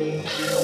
Sippin'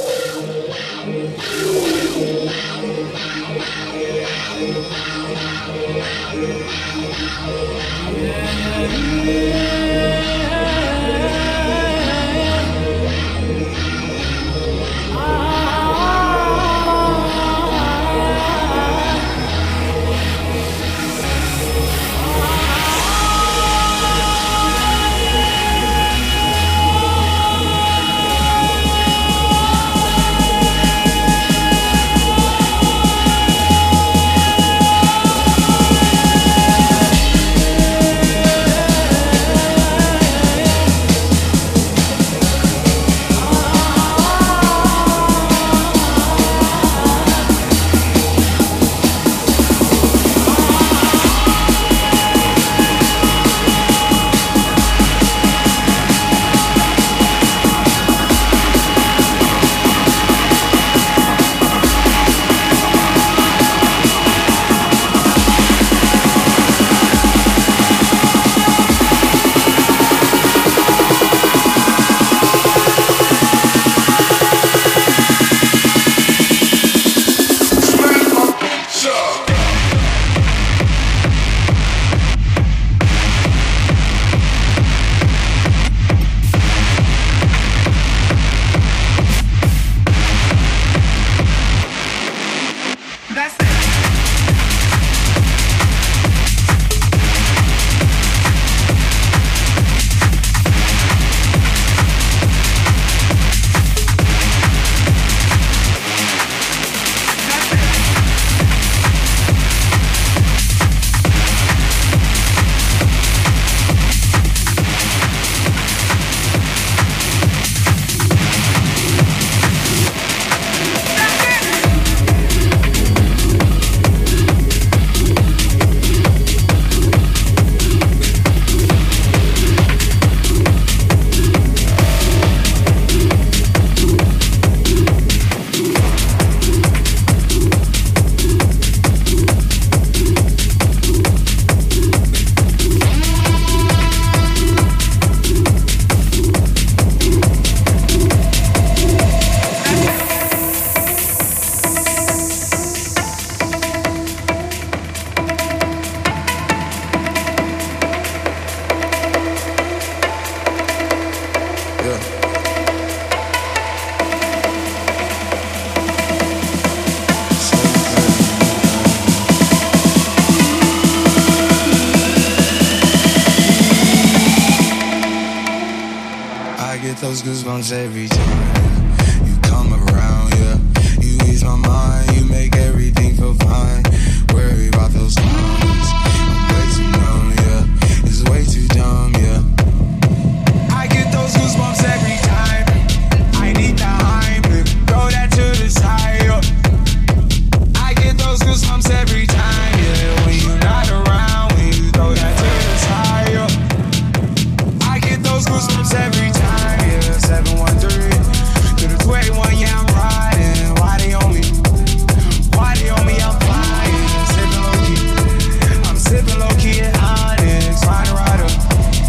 low-key and honest, find a rider.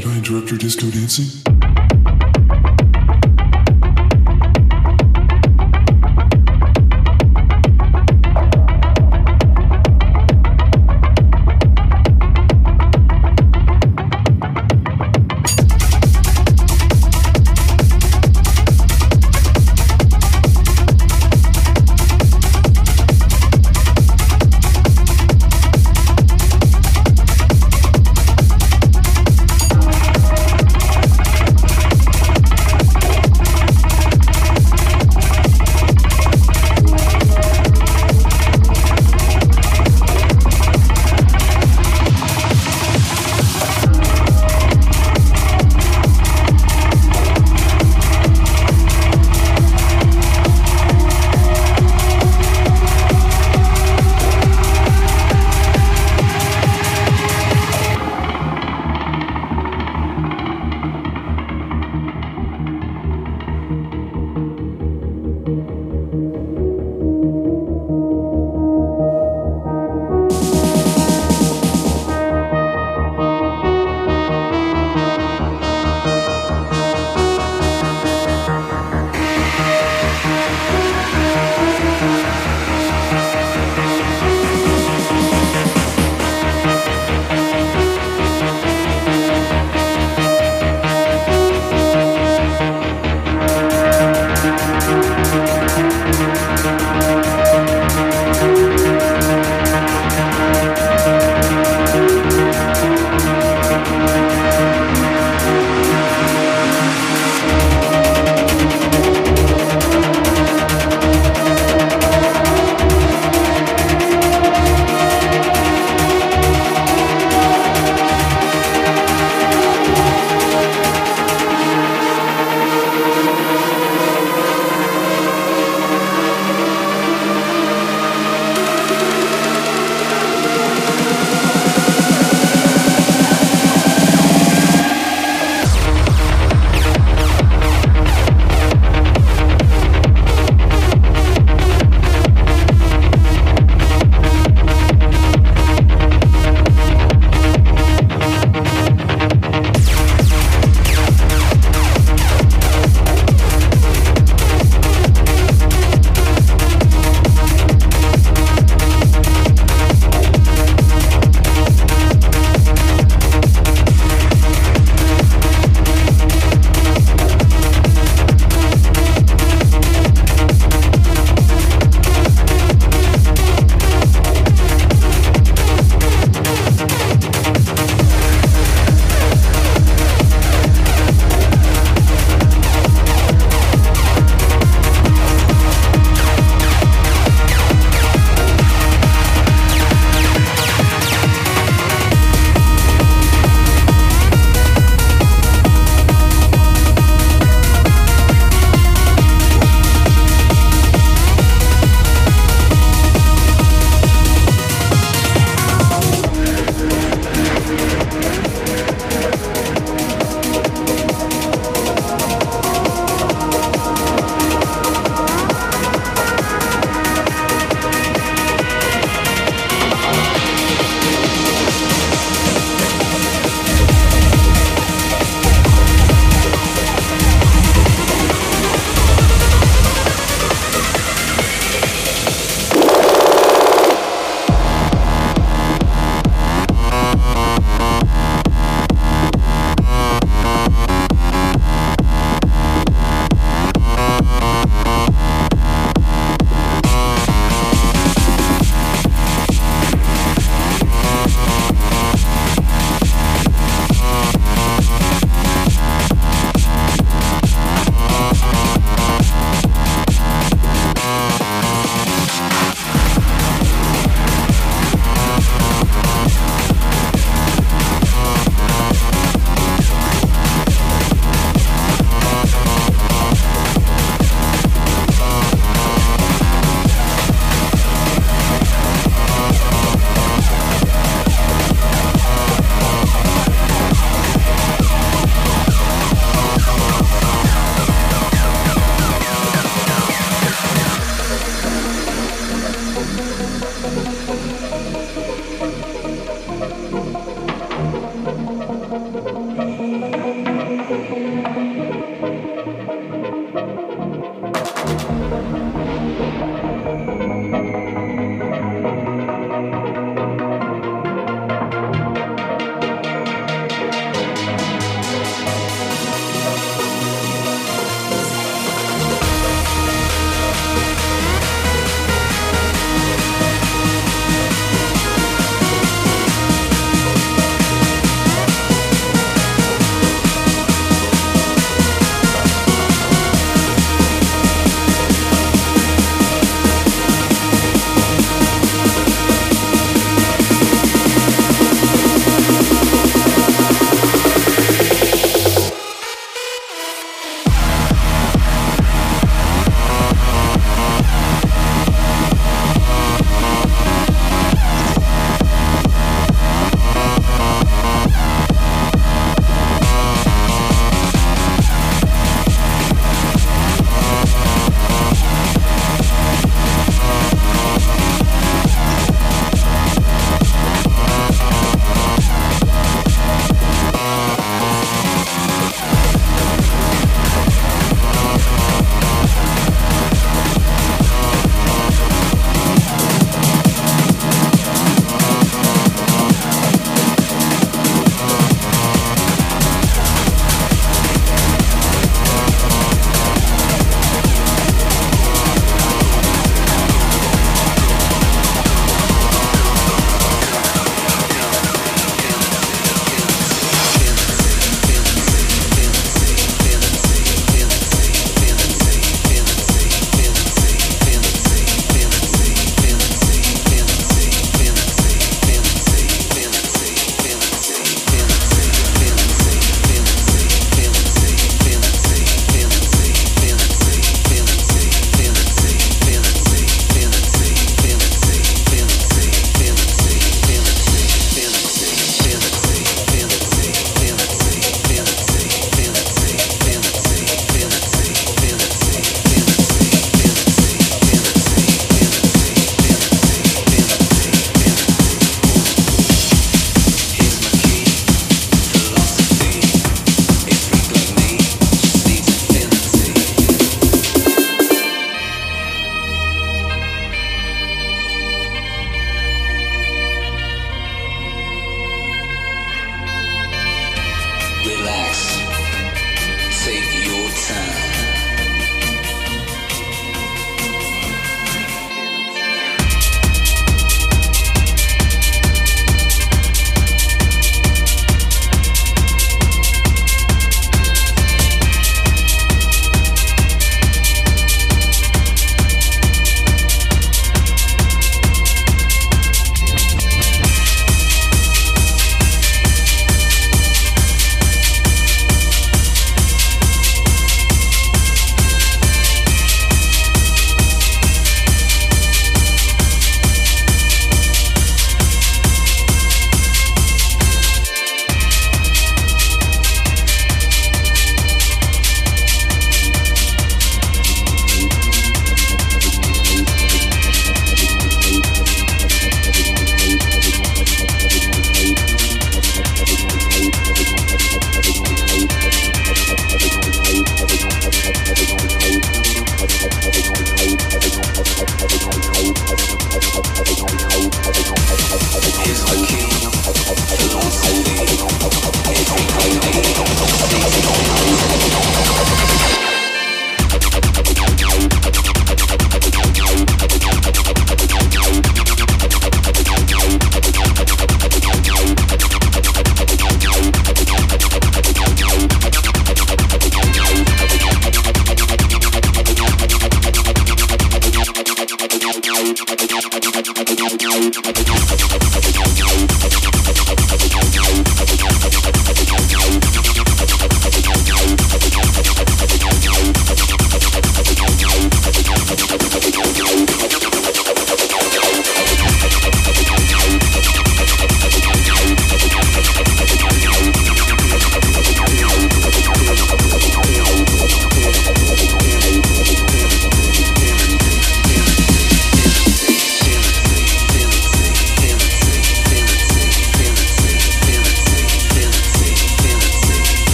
Did I interrupt your disco dancing?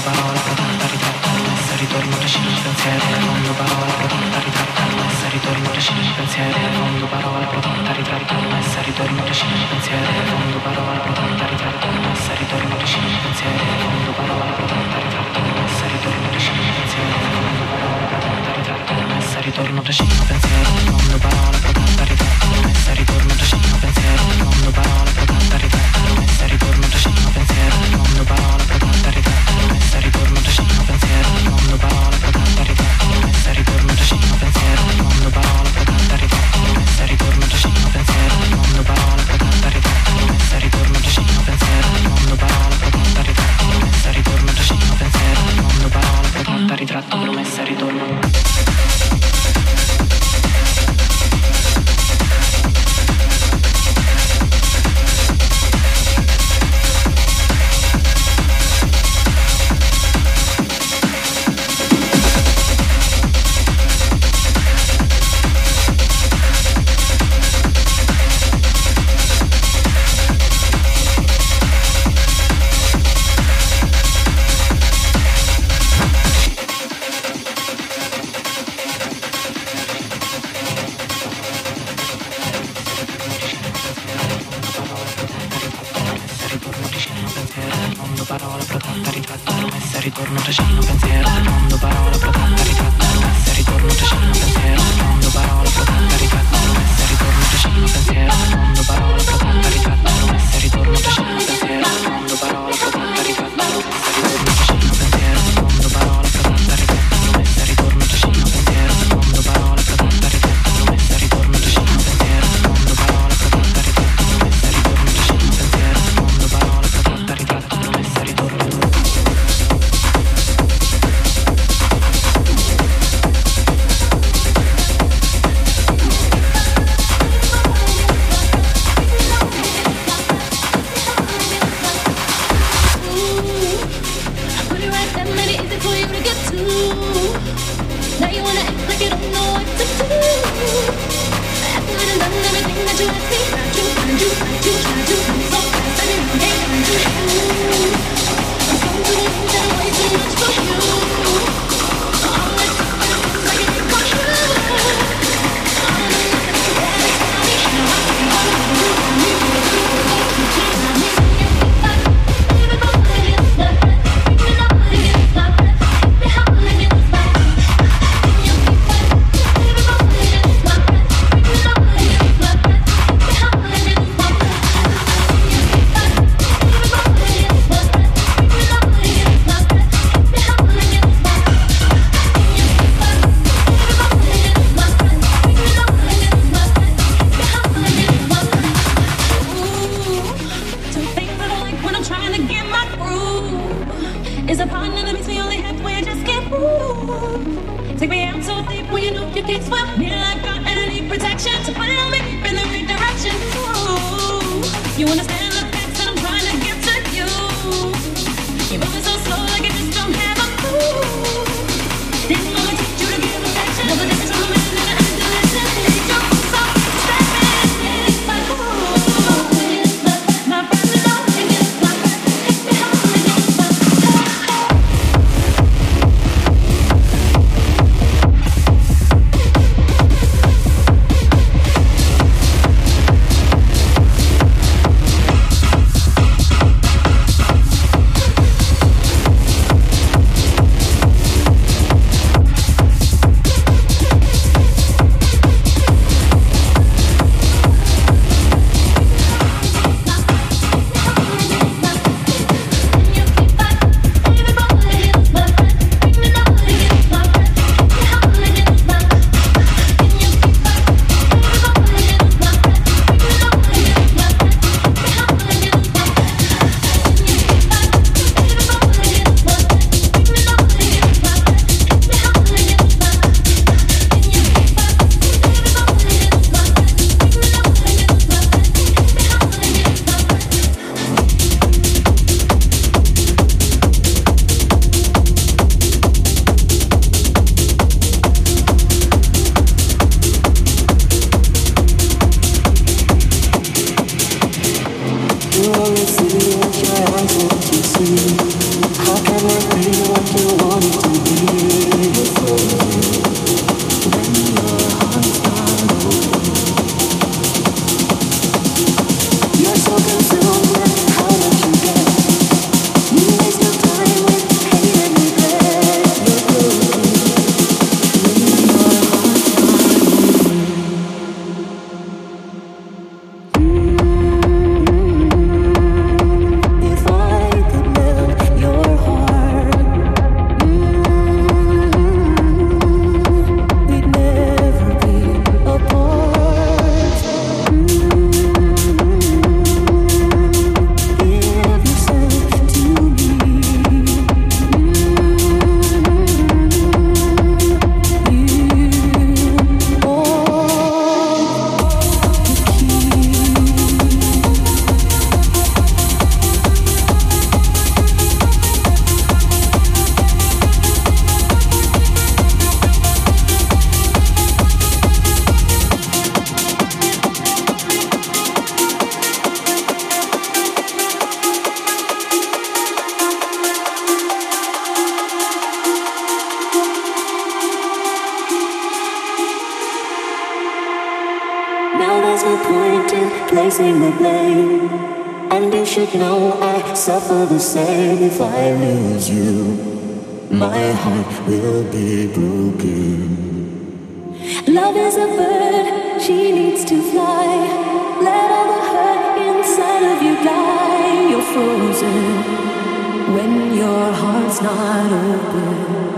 ritorno parola profonda ritratta all'essa, ritorno preciso il pensiero a fondo, parola profonda ritratta all'essa, ritorno preciso il pensiero a fondo, parola profonda ritratta all'essa, ritorno preciso il pensiero a fondo, parola profonda ritratta all'essa, ritorno preciso il pensiero a fondo, parola profonda ritratta all'essa, ritorno preciso il pensiero a fondo, parola profonda ritratta all'essa, ritorno preciso il pensiero a fondo, parola profonda ritratta all'essa, ritorno preciso il pensiero a fondo, parola profonda ritratta all'essa, ritorno preciso il pensiero a fondo, parola profonda ritratta all'essa, ritorno preciso pensiero a fondo, parola profonda ritratta all'essa, ritorno preciso pensiero a fondo, parola profonda ritratta all'essa, ritorno preciso pensiero a fondo, parola profonda ritratta all'essa, ritorno preciso pensiero a fondo, parola profonda ritratta all'essa, ritorno preciso pensiero a fondo, parola profonda ritratta promessa ritorno. replacing the blame. And you should know I suffer the same. If I lose you, my heart will be broken. Love is a bird, she needs to fly. Let all the hurt inside of you die. You're frozen when your heart's not open.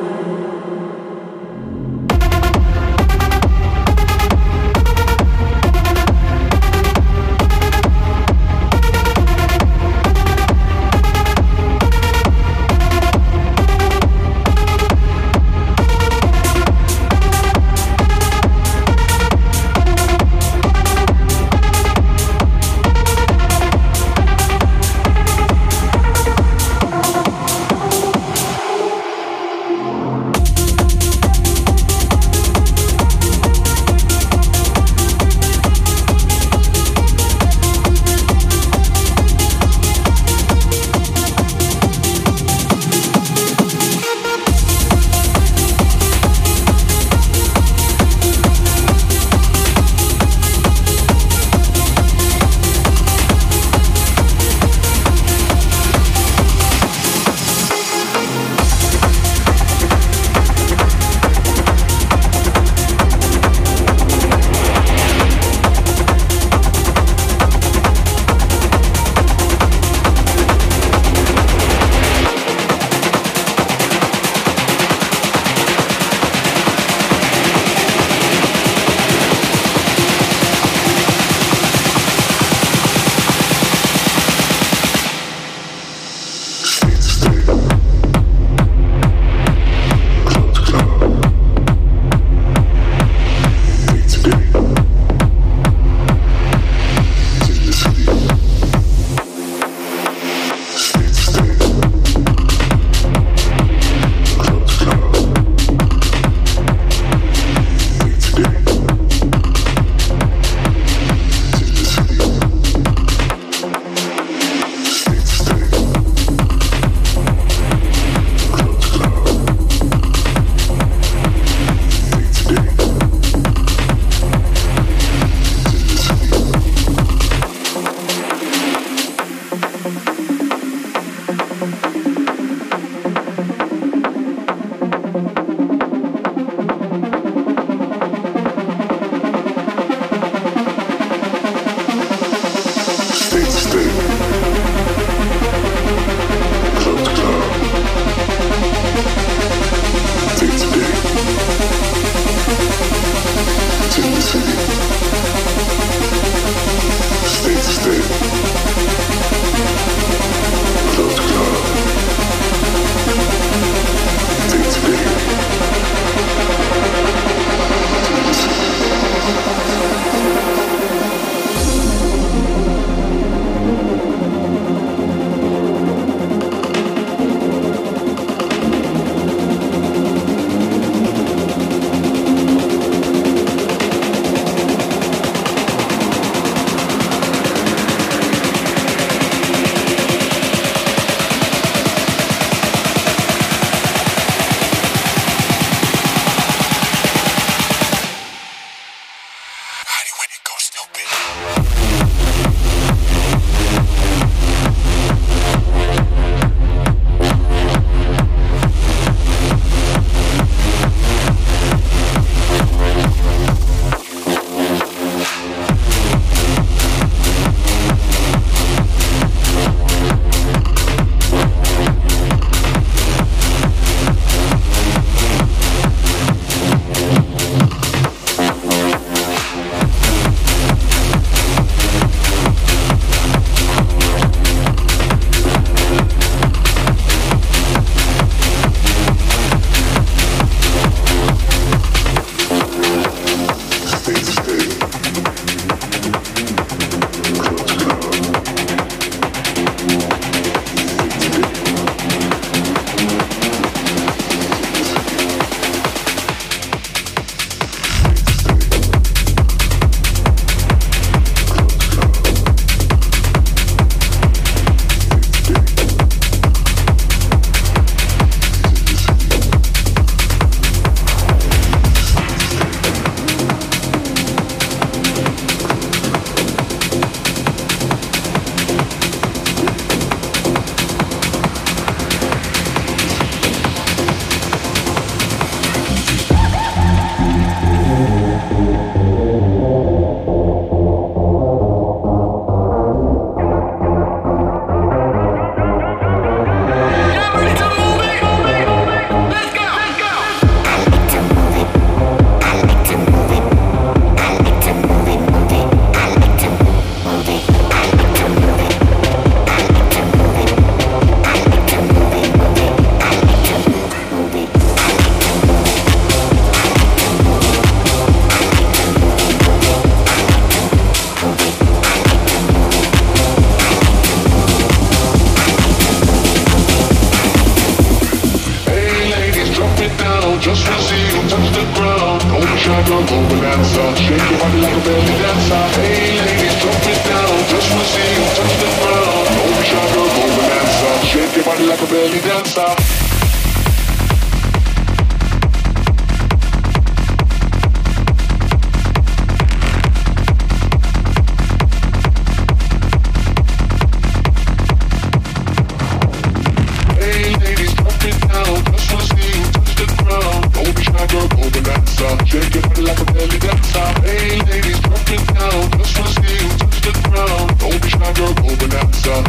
body like a belly dancer. Hey ladies, drop it down, just wanna see you touch the ground. Don't be shy, girl, go bonanza. Shake your body like a belly dancer.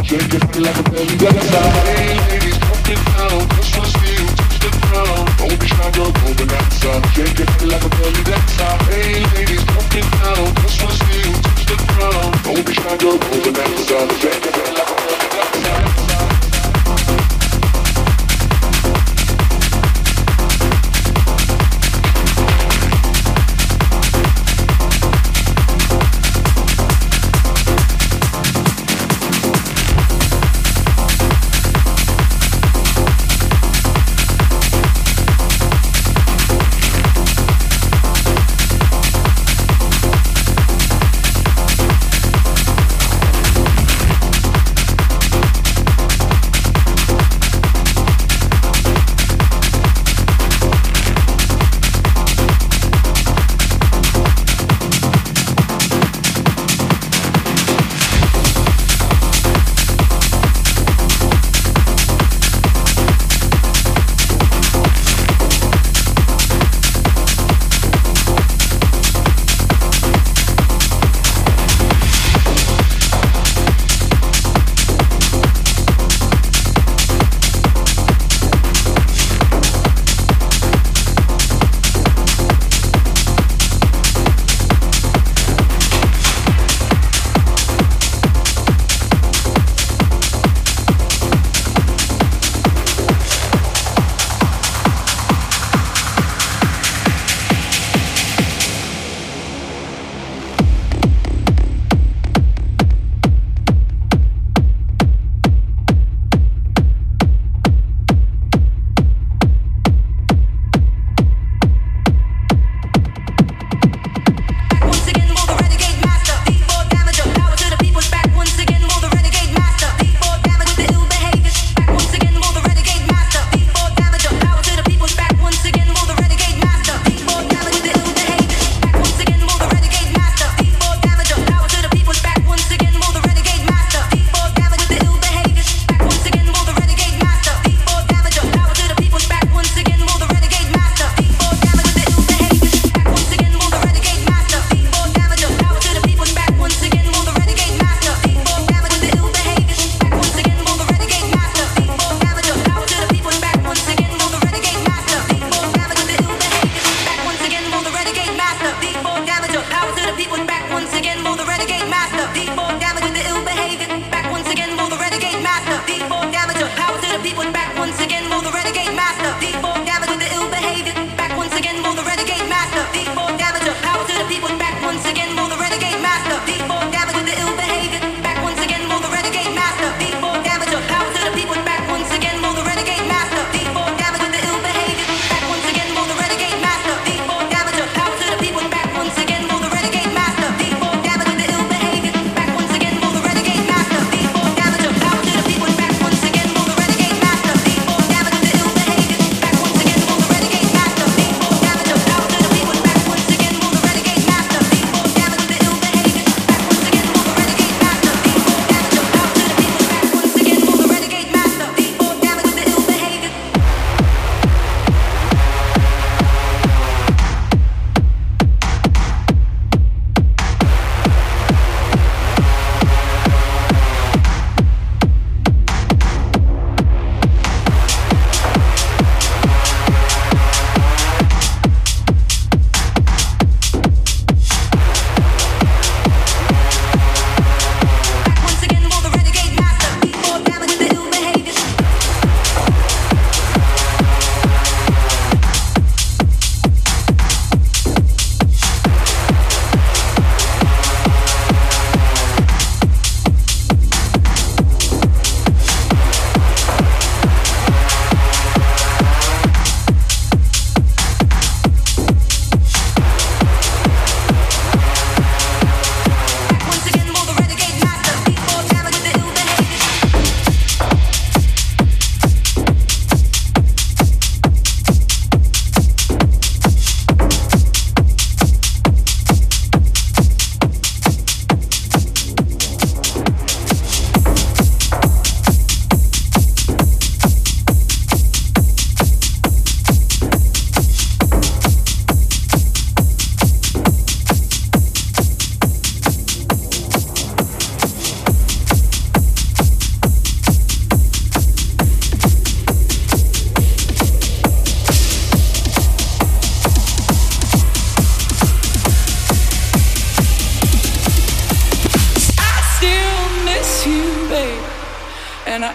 Shake it like a belly dancer. Hey ladies, drop it down.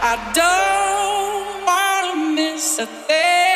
I don't want to miss a thing.